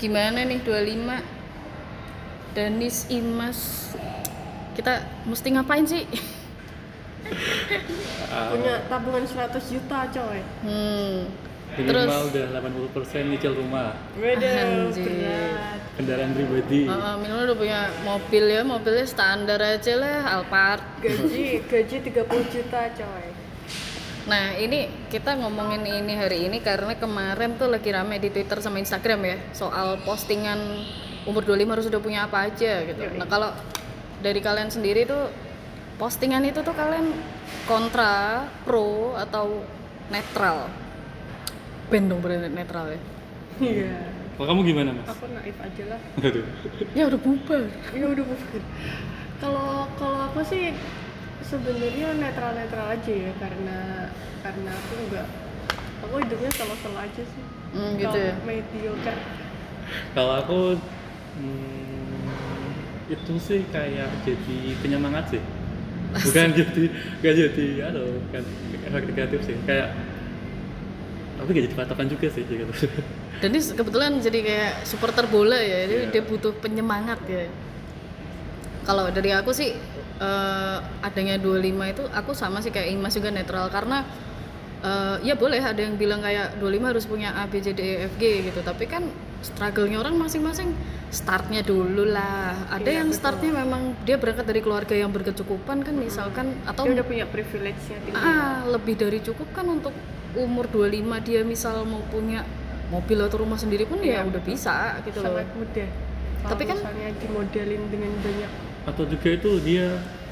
Gimana nih 25 Danis Imas, kita mesti ngapain sih? Punya tabungan 100 juta coy. Terus udah 80% nyicil rumah. Waduh, berat. Kendaraan pribadi. Minimal udah punya mobil ya, mobilnya standar aja lah, Alphard. Gaji 30 juta coy. Nah, ini kita ngomongin ini hari ini karena kemarin tuh lagi rame di Twitter sama Instagram ya, soal postingan umur 25 harus udah punya apa aja gitu. Nah, kalau dari kalian sendiri tuh postingan itu tuh kalian kontra, pro, atau netral? Ben dong bener netral ya? Iya. Kalau kamu gimana Mas? Aku naif aja lah. Ya udah bubar. Kalau aku sih sebenarnya netral-netral aja ya, karena aku hidupnya sama-sama aja sih. Gitu ya? Mediocre. Kalau aku itu sih kayak jadi penyemangat sih. Bukan jadi kan efek negatif sih, kayak tapi gak jadi patokan juga sih gitu. Dan ini kebetulan jadi kayak supporter bola ya, jadi dia butuh penyemangat ya. Kalau dari aku sih adanya 25 itu aku sama sih kayak Imas juga netral, karena ya boleh ada yang bilang kayak 25 harus punya A, B, C, D, E, F, G gitu, tapi kan struggle-nya orang masing-masing, startnya dulu lah. Ada yang betul. Startnya memang dia berangkat dari keluarga yang berkecukupan kan misalkan, atau dia udah punya privilege-nya tinggi. Lebih dari cukup kan untuk umur 25 dia misal mau punya mobil atau rumah sendiri pun ya udah bisa gitu loh. Sangat mudah. Tapi kan misalnya dimodalin dengan banyak. Atau juga itu dia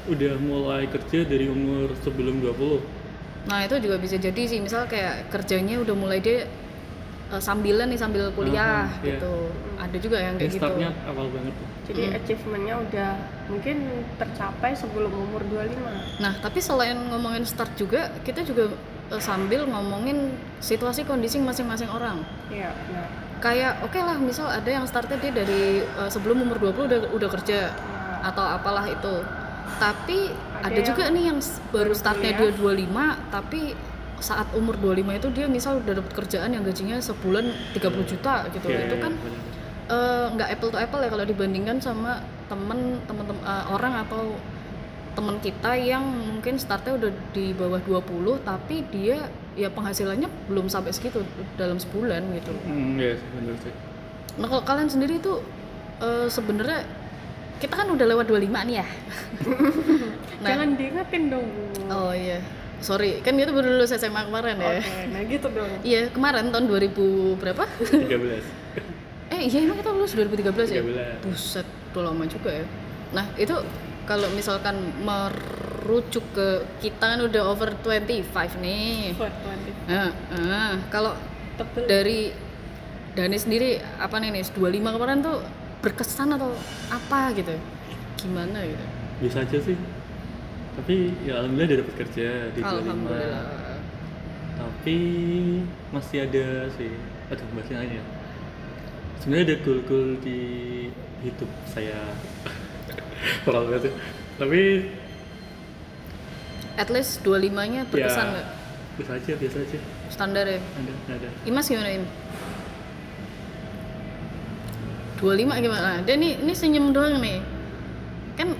udah mulai kerja dari umur sebelum 20. Nah, itu juga bisa jadi sih. Misal kayak kerjanya udah mulai dia sambilan nih sambil kuliah gitu. Ada juga yang kayak gitu. Startnya awal banget. Jadi achievement-nya udah mungkin tercapai sebelum umur 25. Nah, tapi selain ngomongin start juga, kita juga sambil ngomongin situasi kondisi masing-masing orang. Iya, benar. Kayak oke lah, misal ada yang startnya dia dari sebelum umur 20 udah kerja atau apalah itu. Tapi ada juga nih yang baru startnya dia 25, tapi saat umur 25 itu dia misal udah dapat kerjaan yang gajinya sebulan 30 juta gitu. Itu kan nggak apple to apple ya kalau dibandingkan sama teman-teman orang atau teman kita yang mungkin startnya udah di bawah 20 tapi dia ya penghasilannya belum sampai segitu dalam sebulan gitu. Iya, benar sih. Nah, kalau kalian sendiri itu sebenarnya kita kan udah lewat 25 nih ya. Nah, jangan diingetin dong. Oh iya. Sorry, kan kita baru lulus SMA kemarin ya. Oke, nah gitu dong. Iya, kemarin tahun 2000 berapa? 13. Iya emang kita lulus 2013 ya? Buset, udah lama juga ya. Nah, itu kalau misalkan merujuk ke kita kan udah over 25 nih. Kalau dari Dani sendiri apa nih 25 kemarin tuh berkesan atau apa gitu? Gimana gitu? Biasa aja sih. Tapi ya alhamdulillah udah dapat kerja di 25. Tapi masih ada sih. Masih aja. Sebenarnya ada goal-goal di hidup saya. Tapi at least 25-nya berkesan nggak? Ya, biasa aja. Standar ya? Ada. Imas gimana Im? 25 gimana? Dia ini senyum doang nih. Kan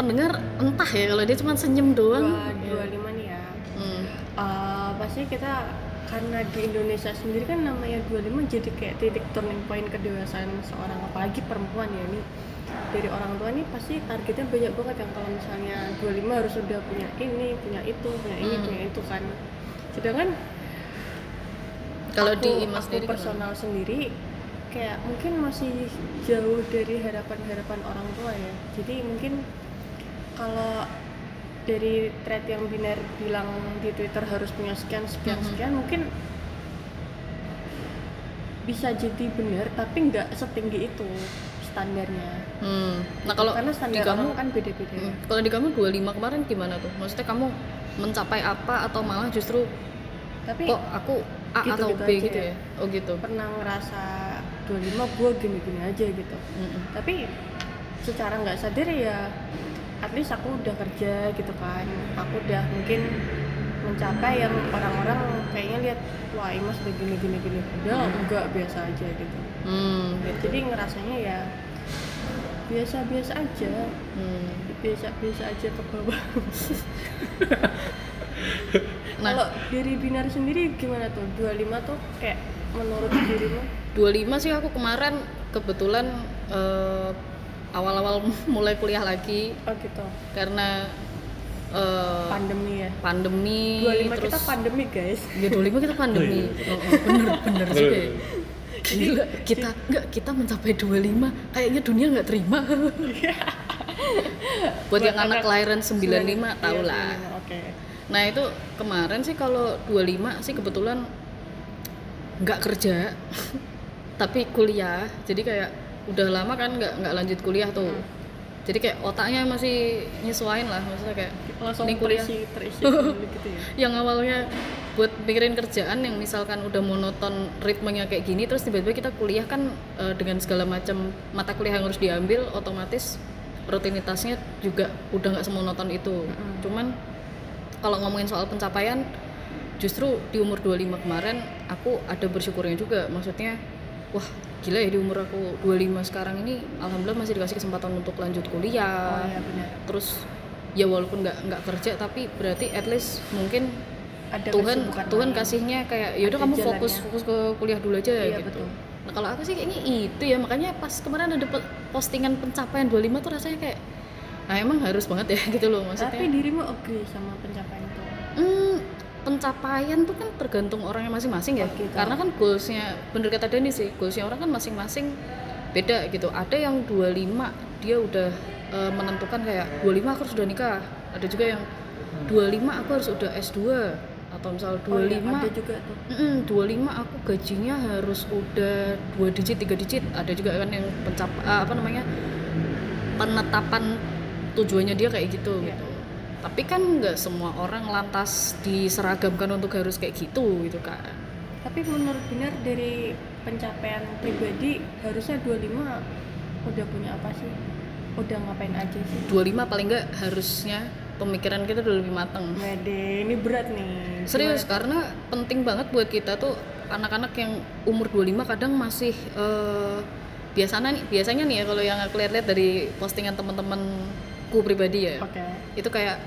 pendengar entah ya kalau dia cuma senyum doang. 25 nih ya. Pasti kita karena di Indonesia sendiri kan namanya 25 jadi kayak titik turning point kedewasaan seorang, apalagi perempuan ya nih. Dari orang tua nih pasti targetnya banyak banget yang kalau misalnya 25 harus udah punya ini, punya itu, punya itu kan. Sedangkan kalau di Imas sendiri personal kan? Sendiri kayak mungkin masih jauh dari harapan-harapan orang tua ya. Jadi mungkin kalau dari thread yang Binar bilang di Twitter harus punya sekian, mungkin bisa jadi benar tapi nggak setinggi itu standarnya. Nah kalau karena standar kamu kan beda-beda. Kalau di kamu 25 kemarin gimana tuh? Maksudnya kamu mencapai apa atau malah justru tapi kok aku A gitu, atau B gitu ya? Oh gitu. Pernah ngerasa 25 gue gini-gini aja gitu. Tapi secara nggak sadar ya at least aku udah kerja gitu kan, aku udah mungkin mencapai yang orang-orang kayaknya lihat, wah Imas udah gini. Udah enggak, biasa aja gitu. Ya, jadi ngerasanya ya biasa-biasa aja. Biasa-biasa aja ke bawah. Nah, kalau dari Binar sendiri gimana tuh? 25 tuh kayak menurut dirimu? 25 sih aku kemarin kebetulan awal-awal mulai kuliah lagi. Oh gitu. Karena pandemi ya. Pandemi. 25 terus, kita pandemi guys. Ya 25 kita pandemi. Bener juga ya. Gila, kita mencapai 25 kayaknya dunia nggak terima. Buat yang anak kelahiran 95 tahu lah. Okay. Nah itu kemarin sih kalau 25 sih kebetulan nggak kerja tapi kuliah, jadi kayak udah lama kan nggak lanjut kuliah tuh. Jadi kayak otaknya masih nyesuain lah, maksudnya kayak ini kuliah terisi gitu ya. Yang awalnya buat mikirin kerjaan yang misalkan udah monoton ritmenya kayak gini, terus tiba-tiba kita kuliah kan dengan segala macam mata kuliah yang harus diambil, otomatis rutinitasnya juga udah nggak semonoton itu. Cuman kalau ngomongin soal pencapaian, justru di umur 25 kemarin aku ada bersyukurnya juga, maksudnya wah gila ya, di umur aku 25 sekarang ini alhamdulillah masih dikasih kesempatan untuk lanjut kuliah. Oh, ya benar. Terus ya walaupun nggak kerja tapi berarti at least mungkin ada Tuhan kasihnya kayak yaudah kamu fokus ke kuliah dulu aja. Iya, gitu. Betul. Nah kalau aku sih kayaknya itu ya, makanya pas kemarin ada postingan pencapaian 25 tuh rasanya kayak nah emang harus banget ya gitu loh maksudnya. Tapi dirimu agree sama pencapaian itu? Pencapaian tuh kan tergantung orangnya masing-masing ya. Oh, gitu. Karena kan goalsnya, bener kata Dani sih, goalsnya orang kan masing-masing beda gitu. Ada yang 25 dia udah menentukan kayak 25 aku harus udah nikah. Ada juga yang 25 aku harus udah S2 atau misal 25 ada juga tuh. 25 aku gajinya harus udah 2 digit 3 digit. Ada juga kan yang penetapan tujuannya dia kayak gitu. Yeah. Gitu. Tapi kan nggak semua orang lantas diseragamkan untuk harus kayak gitu kan. Tapi menurut Binar dari pencapaian pribadi harusnya 25 udah punya apa sih? Udah ngapain aja sih? 25 paling nggak harusnya pemikiran kita udah lebih mateng. Wede, ini berat nih. Serius, karena penting banget buat kita tuh anak-anak yang umur 25 kadang masih biasanya nih ya, kalau yang aku lihat-lihat dari postingan teman-temanku pribadi ya. Okay. Itu kayak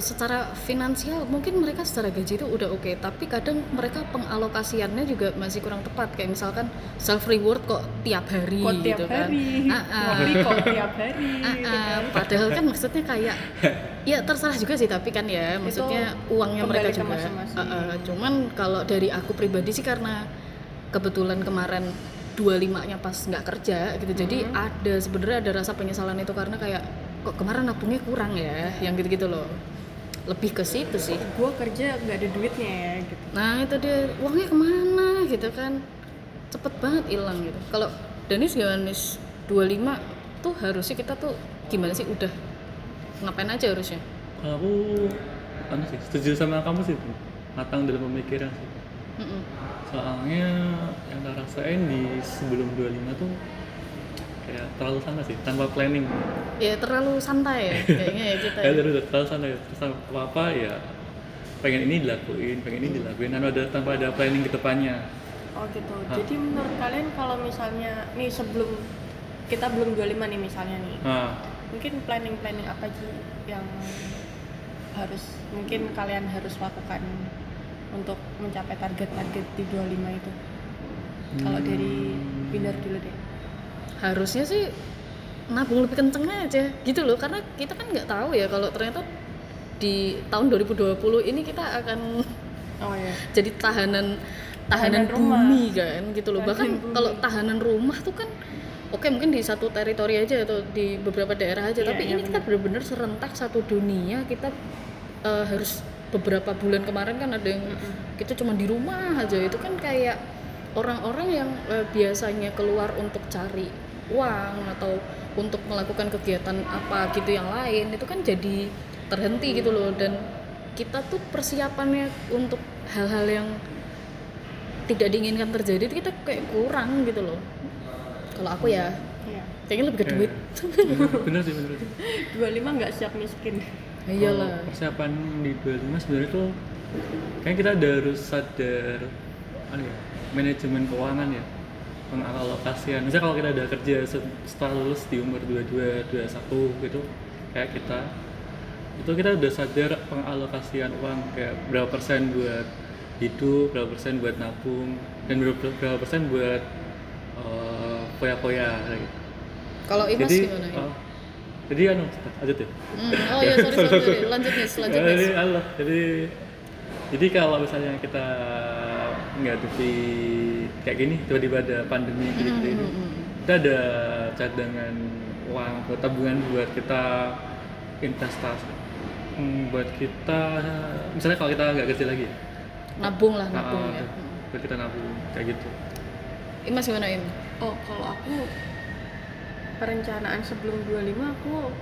secara finansial mungkin mereka secara gaji itu udah oke, tapi kadang mereka pengalokasiannya juga masih kurang tepat, kayak misalkan self reward kok tiap hari. Padahal kan maksudnya kayak ya terserah juga sih, tapi kan ya maksudnya itu uangnya mereka juga cuman kalau dari aku pribadi sih karena kebetulan kemarin 25-nya pas nggak kerja gitu, jadi ada sebenarnya ada rasa penyesalan itu karena kayak kok kemarin nabungnya kurang ya, yang gitu-gitu loh. Lebih ke situ sih. Gue kerja nggak ada duitnya ya gitu. Nah itu dia, uangnya kemana gitu kan, cepet banget hilang gitu. Kalau Danis 25 tuh harusnya kita tuh gimana sih, udah ngapain aja harusnya? Aku sih setuju sama kamu sih, matang dalam pemikiran sih. Soalnya yang tak rasain di sebelum 25 tuh ya terlalu santai sih, tanpa planning ya, terlalu santai ya kayaknya ya kita ya. terlalu santai, terus apa-apa ya pengen ini dilakuin tanpa ada planning ke depannya. Oh gitu. Jadi menurut kalian kalau misalnya nih sebelum kita belum 25 nih misalnya nih, mungkin planning apa sih yang harus mungkin kalian harus lakukan untuk mencapai target-target di 25 itu? Kalau dari Binar dulu deh. Harusnya sih nabung lebih kenceng aja gitu loh, karena kita kan nggak tahu ya kalau ternyata di tahun 2020 ini kita akan jadi tahanan bumi kan gitu loh. Bahkan kalau tahanan rumah tuh kan oke mungkin di satu teritori aja atau di beberapa daerah aja, tapi ini kita benar-benar serentak satu dunia. Kita harus beberapa bulan kemarin kan ada yang kita cuma di rumah aja, itu kan kayak orang-orang yang biasanya keluar untuk cari uang atau untuk melakukan kegiatan apa gitu yang lain, itu kan jadi terhenti gitu loh. Dan kita tuh persiapannya untuk hal-hal yang tidak diinginkan terjadi itu kita kayak kurang gitu loh. Kalau aku ya kayaknya lebih ke duit. Bener sih, bener sih. 25 nggak siap miskin. Iyalah. Persiapan di 25 sebenarnya tuh kayaknya kita udah harus sadar manajemen keuangan ya, pengalokasian. Misalnya kalau kita udah kerja setelah lulus di umur 22, 21 gitu, kayak kita itu kita udah sadar pengalokasian uang, kayak berapa persen buat hidup, berapa persen buat nabung, dan berapa persen buat poya-poya. Kalau Imas gimana ya? Jadi lanjut ya? Oh iya, sorry, lanjut ya. Jadi kalau misalnya kita menghadapi kayak gini, tiba-tiba ada pandemi gitu, kita ada cadangan uang, tabungan buat kita investasi, buat kita, misalnya kalau kita nggak kerja lagi, nabung ya. Buat kita nabung kayak gitu. Imas gimana Im? Oh kalau aku perencanaan sebelum 25 aku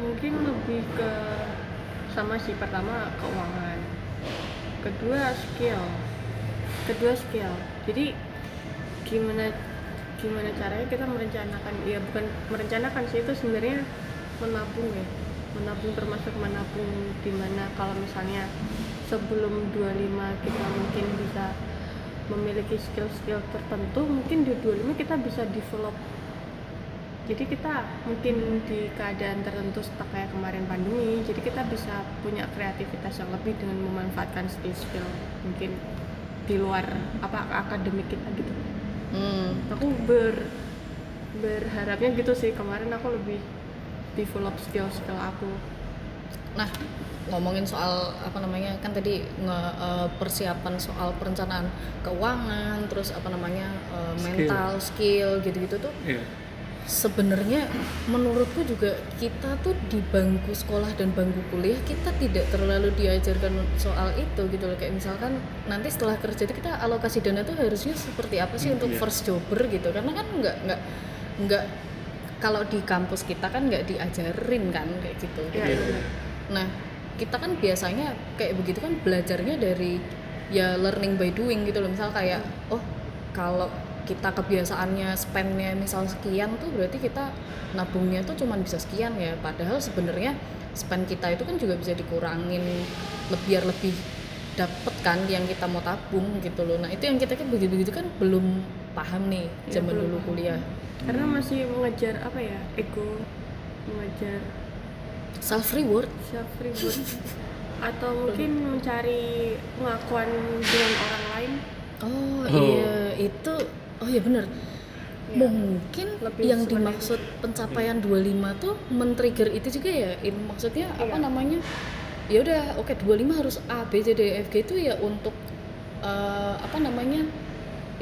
mungkin lebih ke sama sih, pertama keuangan, kedua skill. Jadi gimana caranya kita merencanakan, ya bukan merencanakan sih, itu sebenarnya menabung termasuk menabung, dimana kalau misalnya sebelum 25 kita mungkin bisa memiliki skill-skill tertentu, mungkin di 25 kita bisa develop. Jadi kita mungkin di keadaan tertentu seperti kayak kemarin pandemi, jadi kita bisa punya kreativitas yang lebih dengan memanfaatkan skill-skill mungkin di luar akademik kita gitu. Aku berharapnya gitu sih, kemarin aku lebih develop skill aku. Nah, ngomongin soal kan tadi persiapan soal perencanaan keuangan, terus mental skill gitu-gitu tuh. Yeah. Sebenarnya menurutku juga kita tuh di bangku sekolah dan bangku kuliah kita tidak terlalu diajarkan soal itu gitu loh. Kayak misalkan nanti setelah kerja kita alokasi dana tuh harusnya seperti apa sih untuk first jobber gitu. Karena kan enggak kalau di kampus kita kan nggak diajarin kan kayak gitu. Yeah. Nah, kita kan biasanya kayak begitu kan belajarnya dari ya learning by doing gitu loh. Misal kayak kalau kita kebiasaannya spendnya misal sekian tuh berarti kita nabungnya tuh cuma bisa sekian ya. Padahal sebenarnya spend kita itu kan juga bisa dikurangin biar lebih dapet kan yang kita mau tabung gitu loh. Nah, itu yang kita kan begitu-begitu kan belum paham nih zaman dulu kuliah. Karena masih mengejar ego, mengejar self reward atau mungkin mencari pengakuan dengan orang lain. Benar. Ya, mungkin yang dimaksud pencapaian 25 tuh men-trigger itu juga ya. Ini maksudnya ya udah, oke, 25 harus A B C D E F G itu ya untuk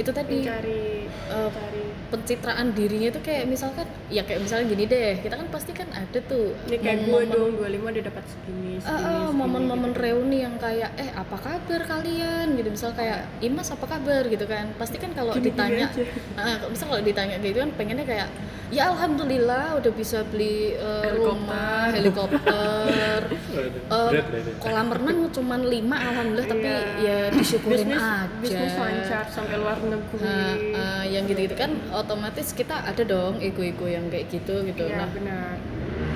itu tadi cari pencitraan dirinya tuh kayak misalkan ya kayak misalnya gini deh, kita kan pasti kan ada tuh ya, kayak gue dong 25 udah dapat segini momen-momen gitu. Reuni yang kayak apa kabar kalian gitu, misal kayak Imas apa kabar gitu kan, pasti kan kalau ditanya misal kalau ditanya gitu kan pengennya kayak ya alhamdulillah udah bisa beli rumah, helikopter, kolam renang cuman 5 alhamdulillah, tapi ya disyukurin aja. Bisnis lancar sampai luar negeri. Yang gitu-gitu kan otomatis kita ada dong ego-ego yang kayak gitu. Iya, nah, benar.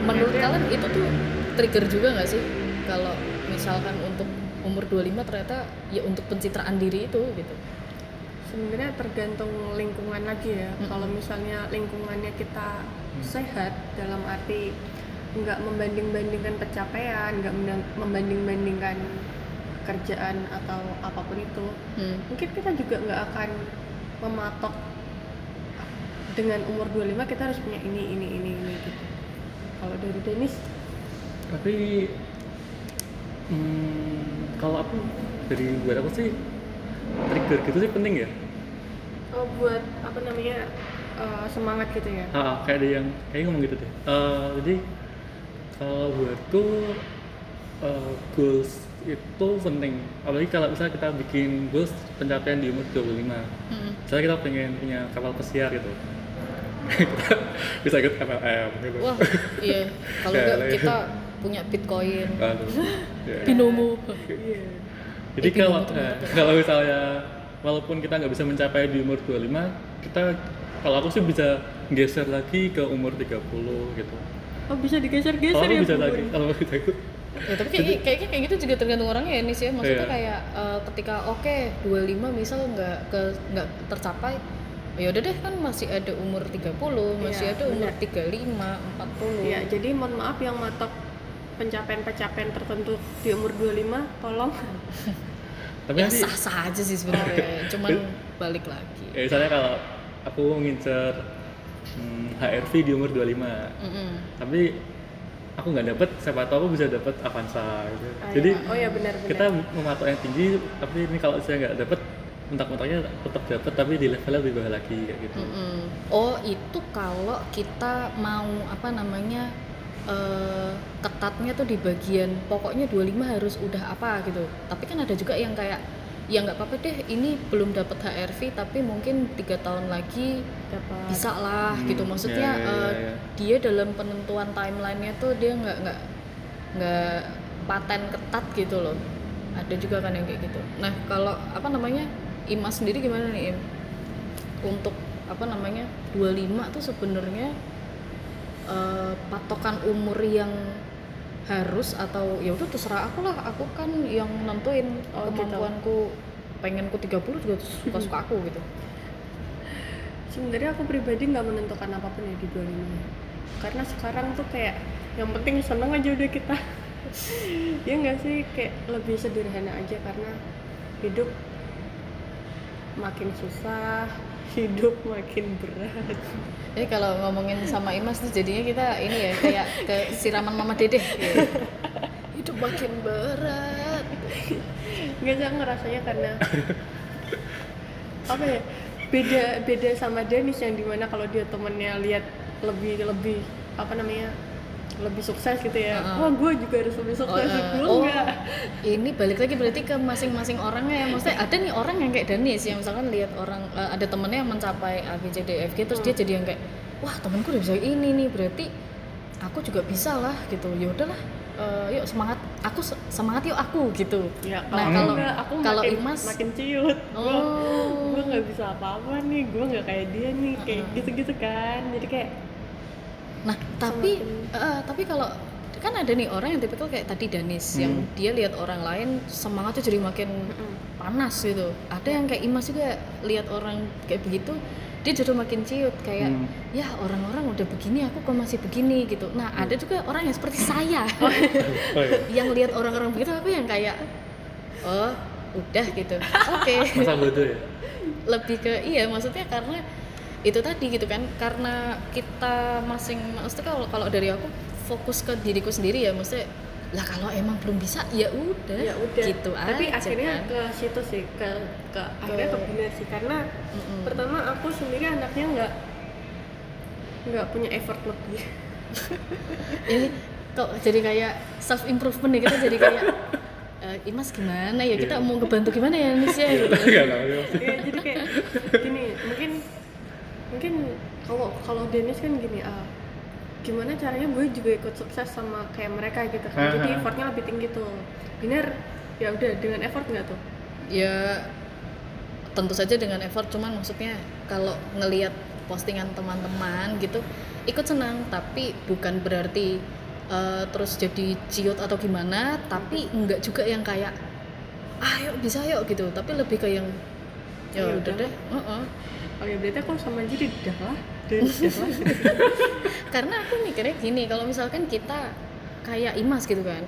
Menurut kalian itu tuh trigger juga nggak sih kalau misalkan untuk umur 25 ternyata ya untuk pencitraan diri itu gitu? Sebenarnya tergantung lingkungan lagi ya. Kalau misalnya lingkungannya kita sehat dalam arti nggak membanding-bandingkan pencapaian, nggak membanding-bandingkan kerjaan atau apapun itu, mungkin kita juga nggak akan mematok dengan umur 25 kita harus punya ini gitu. Kalau dari Dennis? Tapi kalau aku dari buat aku sih trigger gitu sih penting ya. Buat semangat gitu ya. Kayak ada yang kayak ngomong gitu deh. Jadi kalau buatku goals itu penting. Apalagi kalau misalnya kita bikin goals pencapaian di umur 25. Misalnya kita pengen punya kapal pesiar gitu. Kita bisa ikut MLM gitu. Wah, iya. Kalau enggak kita punya Bitcoin. Binomo. Iya. Jadi kalau misalnya walaupun kita nggak bisa mencapai di umur 25, kita, kalau aku sih bisa geser lagi ke umur 30 gitu. Oh bisa digeser-geser ya? Bisa lagi, kalau bisa ikut. Ya, tapi kayak gitu juga tergantung orangnya ya Nis ya. Maksudnya kayak ketika oke 25 misal nggak tercapai, ya udah deh, kan masih ada umur 30, masih ada umur 35, 40. Ya jadi mohon maaf yang matok pencapaian-pencapaian tertentu di umur 25, tolong. Tapi ya sah-sah aja sih sebenarnya, cuman balik lagi. Ya misalnya kalau aku ngincer HRV di umur 25, tapi aku nggak dapet, siapa tahu aku bisa dapet Avanza gitu. Jadi benar. Kita mematok yang tinggi, tapi ini kalau saya nggak dapet, mentak-mentaknya tetap dapet tapi di levelnya lebih bawah lagi kayak gitu. Oh itu kalau kita mau ketatnya tuh di bagian pokoknya 25 harus udah apa gitu. Tapi kan ada juga yang kayak ya nggak apa-apa deh, ini belum dapat HRV tapi mungkin 3 tahun lagi dapat, bisa lah gitu. Maksudnya dia dalam penentuan timelinenya tuh dia nggak paten ketat gitu loh. Ada juga kan yang kayak gitu. Nah kalau Imas sendiri gimana nih Im? Untuk 25 tuh sebenarnya patokan umur yang harus atau ya udah terserah aku lah, aku kan yang nentuin kemampuanku gitu. Pengenku 30 juga suka-suka aku gitu. Sebenarnya aku pribadi nggak menentukan apapun ya di 25, karena sekarang tuh kayak yang penting seneng aja udah kita. Ya nggak sih, kayak lebih sederhana aja karena hidup makin susah, hidup makin berat. Jadi kalau ngomongin sama Imas tuh jadinya kita ini ya kayak ke siraman Mama Dedeh. Hidup makin berat. Enggak sih, ngerasanya karena beda sama Dennis yang dimana kalau dia temennya lihat lebih lebih sukses gitu ya. Wah, gue juga harus lebih sukses enggak. Ini balik lagi berarti ke masing-masing orangnya ya. Maksudnya ada nih orang yang kayak Danis yang misalkan lihat orang ada temennya yang mencapai A, B, C, D, F, G terus dia jadi yang kayak wah, temanku udah bisa ini nih, berarti aku juga bisa lah gitu. Ya udahlah, yuk semangat. Aku semangat yuk aku gitu. Ya, kalau Imas makin ciut. Gue enggak bisa apa-apa nih, gue enggak kayak dia nih, kayak gitu-gitu kan. Jadi kayak tapi kalau kan ada nih orang yang tipikal kayak tadi Danis yang dia lihat orang lain semangatnya jadi makin panas gitu. Ada yang kayak Imas juga lihat orang kayak begitu dia jadi makin ciut kayak ya orang-orang udah begini aku kok masih begini gitu. Nah, ada juga orang yang seperti saya. Yang lihat orang-orang begitu aku yang kayak oh, udah gitu. Oke. Masa bodoh ya? Lebih ke maksudnya karena itu tadi gitu kan, karena kita maksudnya kalau dari aku fokus ke diriku sendiri ya, maksudnya lah kalau emang belum bisa ya udah gitu aja. Tapi akhirnya kan ke situ sih ke akhirnya kebenar sih karena pertama aku sendiri anaknya nggak punya effort lebih. Ini kok jadi kayak self improvement ya, kita jadi kayak Imas gimana ya, kita mau ngebantu gimana ya Nis ya gitu. Jadi kayak gini mungkin kalau Dennis kan gini, gimana caranya gue juga ikut sukses sama kayak mereka gitu kan. Jadi effortnya lebih tinggi tuh. Bener, ya udah dengan effort nggak tuh? Ya tentu saja dengan effort, cuman maksudnya kalau ngelihat postingan teman-teman gitu ikut senang, tapi bukan berarti terus jadi ciut atau gimana, tapi nggak juga yang kayak ayo bisa yuk gitu, tapi lebih ke yang ya udah deh. Oke, berarti aku sama jadi dah lah. Karena aku mikirnya gini, kalau misalkan kita kayak Imas gitu kan,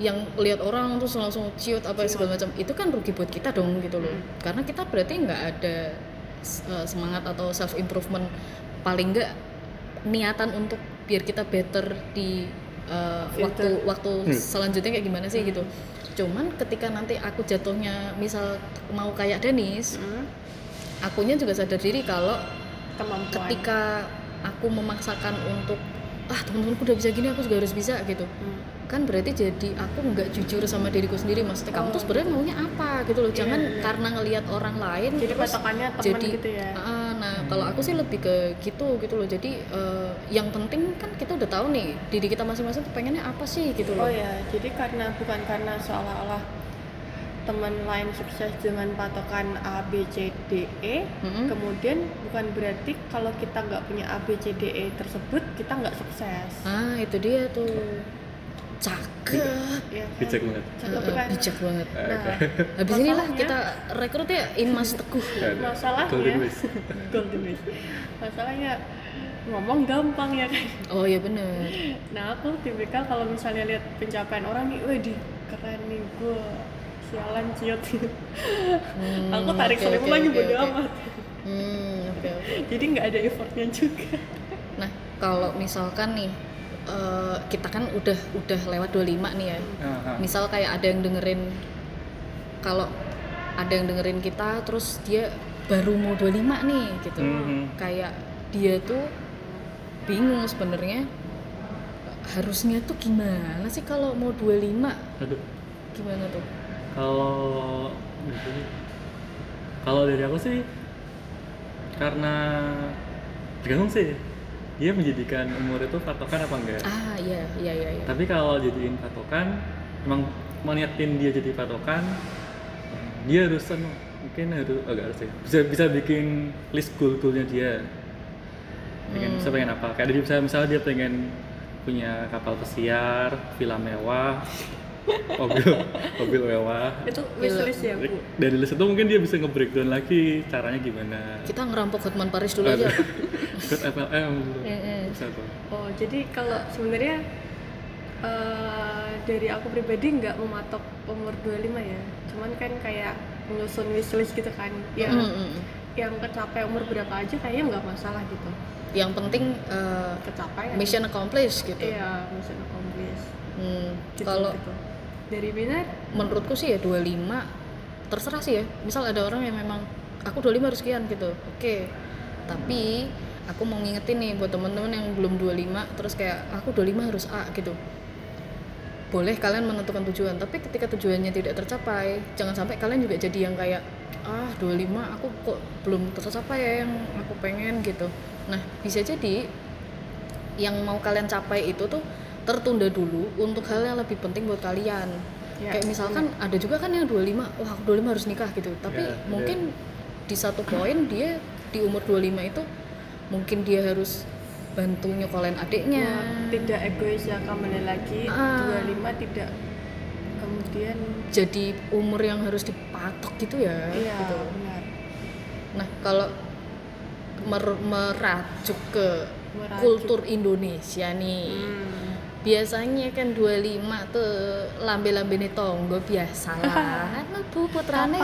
yang lihat orang terus langsung ciut apa segala macam, itu kan rugi buat kita dong gitu loh. Karena kita berarti nggak ada semangat atau self improvement, paling nggak niatan untuk biar kita better di waktu selanjutnya kayak gimana sih gitu. Cuman ketika nanti aku jatuhnya misal mau kayak Dennis, akunya juga sadar diri kalau ketika aku memaksakan untuk teman-temanku udah bisa gini, aku juga harus bisa gitu. Kan berarti jadi aku nggak jujur sama diriku sendiri, maksudnya kamu tuh sebenarnya maunya apa gitu loh. Jangan karena ngelihat orang lain jadi patokannya teman gitu ya. Kalau aku sih lebih ke gitu loh. Jadi yang penting kan kita udah tahu nih diri kita masing-masing tuh pengennya apa sih gitu loh. Jadi karena bukan karena seolah-olah teman lain sukses dengan patokan A, B, C, D, E, kemudian bukan berarti kalau kita nggak punya A, B, C, D, E tersebut kita nggak sukses. Ah, itu dia tuh. Cakep. Ya, kan? Bijak banget. Bijak banget. Nah, habis inilah kita rekrut ya Mas Teguh. Masalahnya ngomong gampang ya kan. Oh iya benar. Nah, aku tipikal kalau misalnya lihat pencapaian orang nih, wah keren nih gue. Sialan ciut. Aku tarik selim lagi bodo amat. Jadi enggak ada effortnya juga. Nah, kalau misalkan nih kita kan udah lewat 25 nih ya. Misal kayak ada yang dengerin, kalau ada yang dengerin kita terus dia baru mau 25 nih gitu. Kayak dia tuh bingung sebenarnya harusnya tuh gimana sih kalau mau 25? Aduh. Gimana tuh? Kalau dari aku sih karena tergantung sih. Dia menjadikan umur itu patokan apa enggak? Ah, iya. Tapi kalau jadiin patokan, emang meniatin dia jadi patokan, dia harus mungkin harus bisa bikin list goal-goalnya dia. Bisa pengen apa? Kayak dia misalnya dia pengen punya kapal pesiar, villa mewah, mobil mewah. Itu wishlist ya, Bu. Dari list itu mungkin dia bisa nge-breakdown lagi caranya gimana. Kita ngerampok Hotman Paris dulu aja. Ikut MLM gitu. Oh, jadi kalau sebenarnya dari aku pribadi nggak mematok umur 25 ya. Cuman kan kayak menyusun wishlist gitu kan. Ya, yang kecapai umur berapa aja kayaknya nggak masalah gitu. Yang penting kecapai. Mission accomplished gitu. Iya, mission accomplished. Gitu, kalau gitu. Dari Binar? Menurutku sih ya 25 terserah sih ya. Misal ada orang yang memang aku 25 harus sekian gitu. Oke. Tapi aku mau ngingetin nih buat teman-teman yang belum 25 terus kayak aku 25 harus A gitu. Boleh kalian menentukan tujuan, tapi ketika tujuannya tidak tercapai, jangan sampai kalian juga jadi yang kayak 25 aku kok belum tercapai ya yang aku pengen gitu. Nah, bisa jadi yang mau kalian capai itu tuh tertunda dulu untuk hal yang lebih penting buat kalian. Ya, kayak misalkan ada juga kan yang 25, wah aku 25 harus nikah gitu. Tapi mungkin di satu poin dia di umur 25 itu mungkin dia harus bantu nyokolain adiknya. Tidak egois ya, kembali lagi 25 tidak kemudian jadi umur yang harus dipatok gitu ya. Iya, gitu. Benar. Nah, kalau merajuk kultur Indonesia nih. Biasanya kan 25 tuh lambe-lambe nih tonggo biasalah. Bu putrane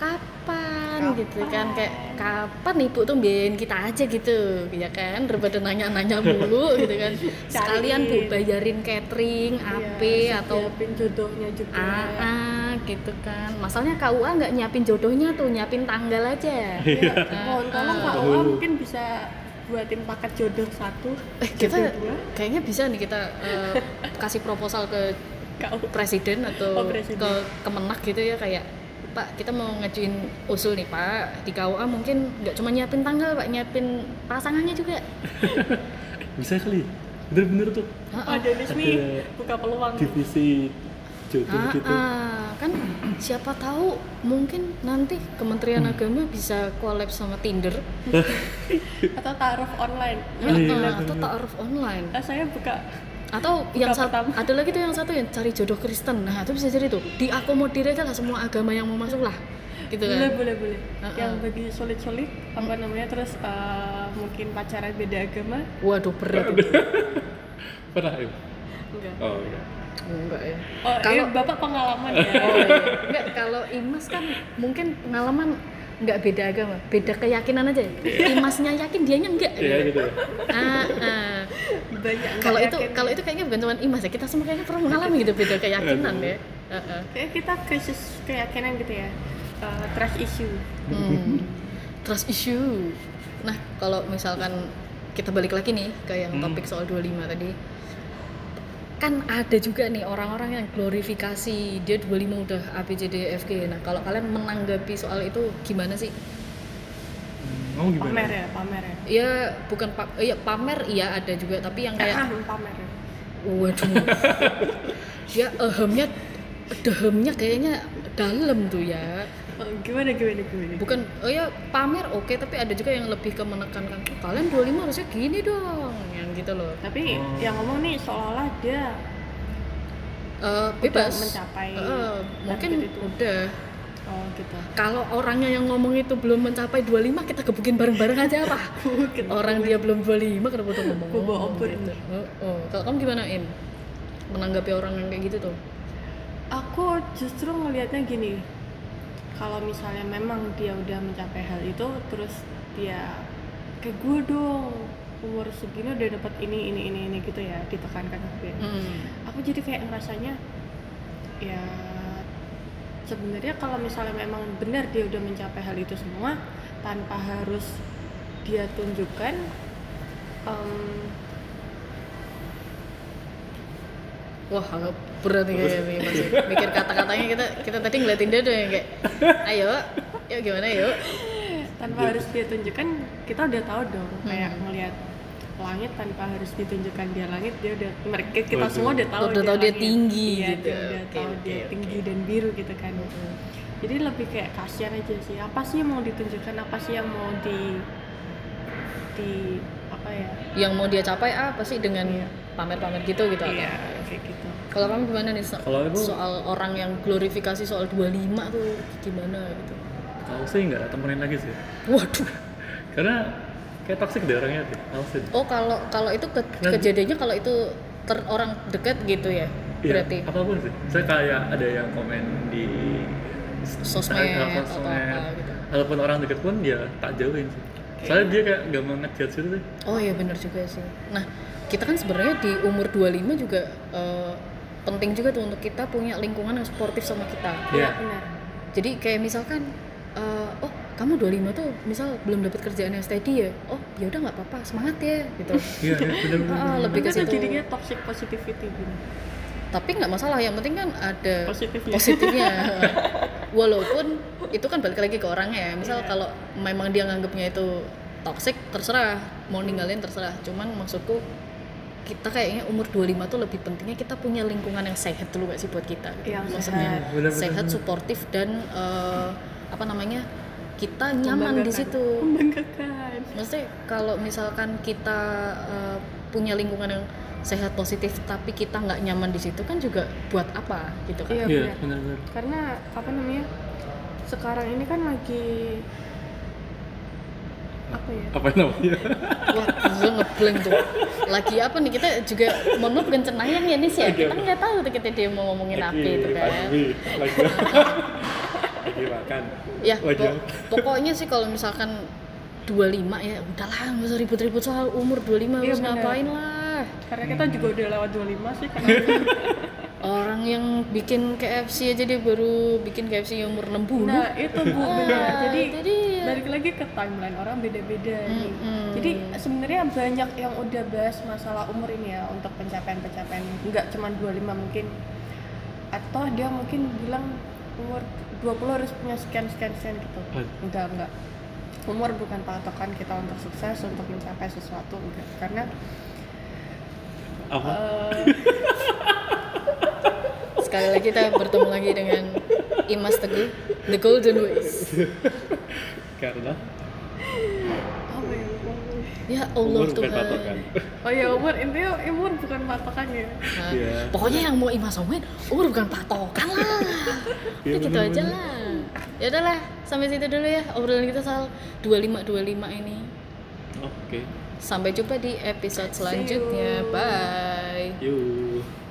kapan gitu kan, kayak kapan ibu tuh biayain kita aja gitu ya kan, daripada nanya-nanya mulu gitu kan. Sekalian Bu bayarin catering ape ya, atau nyiapin jodohnya juga. Gitu kan. Masalahnya KUA nggak nyiapin jodohnya tuh, nyiapin tanggal aja. Iya. Mohon tolong KUA mungkin bisa buatin paket jodoh 1, kita jodoh 2. Kayaknya bisa nih kita kasih proposal ke presiden atau ke Kemenak gitu ya, kayak Pak kita mau ngajuin usul nih Pak, di KUA mungkin nggak cuma nyiapin tanggal Pak, nyiapin pasangannya juga. Bisa kali, bener-bener tuh. Ada nih buka peluang divisi jodoh gitu. Kan siapa tahu mungkin nanti Kementerian Agama bisa collab sama Tinder atau ta'aruf online. Atau ta'aruf online. Saya buka atau buka yang satu, ada lagi tuh yang satu yang cari jodoh Kristen. Nah, itu bisa jadi tuh diakomodir aja lah semua agama yang mau masuk lah. Gitu kan. Boleh. Yang bagi solid apa namanya terus mungkin pacaran beda agama. Waduh, berat itu. Pernah ya? Enggak. Oh, iya. Enggak ya. Oh, kalau Bapak pengalaman ya. Enggak, kalau Imas kan mungkin pengalaman enggak beda agama, beda keyakinan aja. Imasnya yakin, dianya enggak. Iya gitu. Banyak. Kalau itu kayaknya bukan cuma Imas ya, kita semua kayaknya pernah mengalami gitu beda keyakinan ya. Kayak kita krisis keyakinan gitu ya. Trust issue. Trust issue. Nah, kalau misalkan kita balik lagi nih ke yang topik soal 25 tadi. Kan ada juga nih orang-orang yang glorifikasi dia 25 udah ABCDFG. Nah, kalau kalian menanggapi soal itu gimana sih? Gimana? Pamer ya. Iya, bukan pamer iya ada juga, tapi yang kayak pamer. Waduh. Ya, dehemnya kayaknya dalam tuh ya. Gimana? Bukan, oh ya pamer oke, tapi ada juga yang lebih ke menekankan kalian 25 harusnya gini dong, yang gitu loh. Tapi yang ngomong nih seolah-olah dia bebas mencapai mungkin itu. Udah. Oh, gitu. Kalau orangnya yang ngomong itu belum mencapai 25, kita gebukin bareng-bareng aja apa? Orang dia belum 25 kenapa tuh ngomong? Gitu. Kalau kamu gimana, In? Menanggapi orang yang kayak gitu tuh? Aku justru ngelihatnya gini. Kalau misalnya memang dia udah mencapai hal itu, terus dia kayak gue dong umur segini udah dapat ini gitu ya, ditekankan ke gue. Aku jadi kayak ngerasanya ya sebenarnya kalau misalnya memang benar dia udah mencapai hal itu semua tanpa harus dia tunjukkan, wah agak berat nih kayaknya masih mikir kata-katanya. Kita tadi ngeliatin dia tuh yang kayak ayo gimana yuk, tanpa harus dia tunjukkan. Kita udah tahu dong kayak ngelihat langit tanpa harus ditunjukkan dia langit, dia udah mereka kita semua udah tahu dia tinggi ya, gitu. Dia tinggi dan biru gitu kan. Jadi lebih kayak kasihan aja sih. Apa sih yang mau ditunjukkan? Apa sih yang mau di apa ya? Yang mau dia capai apa sih dengan pamer-pamer gitu. Iya, kayak gitu. Kalau kamu gimana nih soal orang yang glorifikasi soal 25 tuh gimana gitu? Kalau saya enggak temenin lagi sih. Waduh. Karena kayak toksik deh orangnya tuh, Alvin. Oh, kalau itu kejadiannya kalau itu orang dekat gitu ya? Iya, berarti apapun sih. Misalnya kayak ada yang komen di sosmed atau apa gitu. Walaupun orang dekat pun dia tak jauhin sih. Soalnya dia kayak gak mau nge-judge gitu sih. Oh iya benar juga sih. Nah, kita kan sebenarnya di umur 25 juga penting juga tuh untuk kita punya lingkungan yang sportif sama kita. Iya, benar. Jadi kayak misalkan kamu 25 tuh misal belum dapat kerjaan yang steady ya, oh ya udah nggak apa-apa, semangat ya gitu. Iya benar. Lebih ke situ. Jadinya toxic positivity gitu. Tapi nggak masalah, yang penting kan ada positifnya. Walaupun itu kan balik lagi ke orangnya ya. Misal kalau memang dia nganggapnya itu toxic, terserah mau ninggalin terserah. Cuman maksudku kita kayaknya umur 25 tuh lebih pentingnya kita punya lingkungan yang sehat dulu gak sih buat kita. Yang maksudnya sehat, suportif dan kita nyaman di situ. Membanggakan. Maksudnya kalau misalkan kita punya lingkungan yang sehat positif, tapi kita nggak nyaman di situ kan juga buat apa gitu kan? Iya benar. Karena sekarang ini kan lagi apa namanya? Wah, gue ngeblank tuh. Lagi apa nih, kita juga menurut gencenayang ya nih sih. Kita nggak tahu tuh kita dia mau ngomongin apa itu kan. Makan. Ya, pokoknya sih kalau misalkan 25 ya udahlah, nggak usah ribut-ribut soal umur 25, harus ngapain lah. Karena kita juga udah lewat 25 sih. Orang yang bikin KFC aja dia baru bikin KFC yang umur 60. Nah itu Bu, benar. Jadi balik lagi ke timeline orang beda-beda nih. Jadi sebenarnya banyak yang udah bahas masalah umur ini ya, untuk pencapaian-pencapaian. Nggak cuma 25 mungkin. Atau dia mungkin bilang umur 20 harus punya sekian gitu. Enggak. Umur bukan patokan kita untuk sukses, untuk mencapai sesuatu, enggak. Karena apa? Sekali lagi kita bertemu lagi dengan Imas Teguh, The Golden Ways. Karena ya Allah Tuhan. Oh ya, umur bukan patokan ya. Nah, pokoknya yang mau Imas omongin, umur bukan patokan lah. Ya, gitu aja lah. Ya udahlah, sampai situ dulu ya obrolan kita soal 25 ini. Oke. Sampai jumpa di episode selanjutnya. Bye.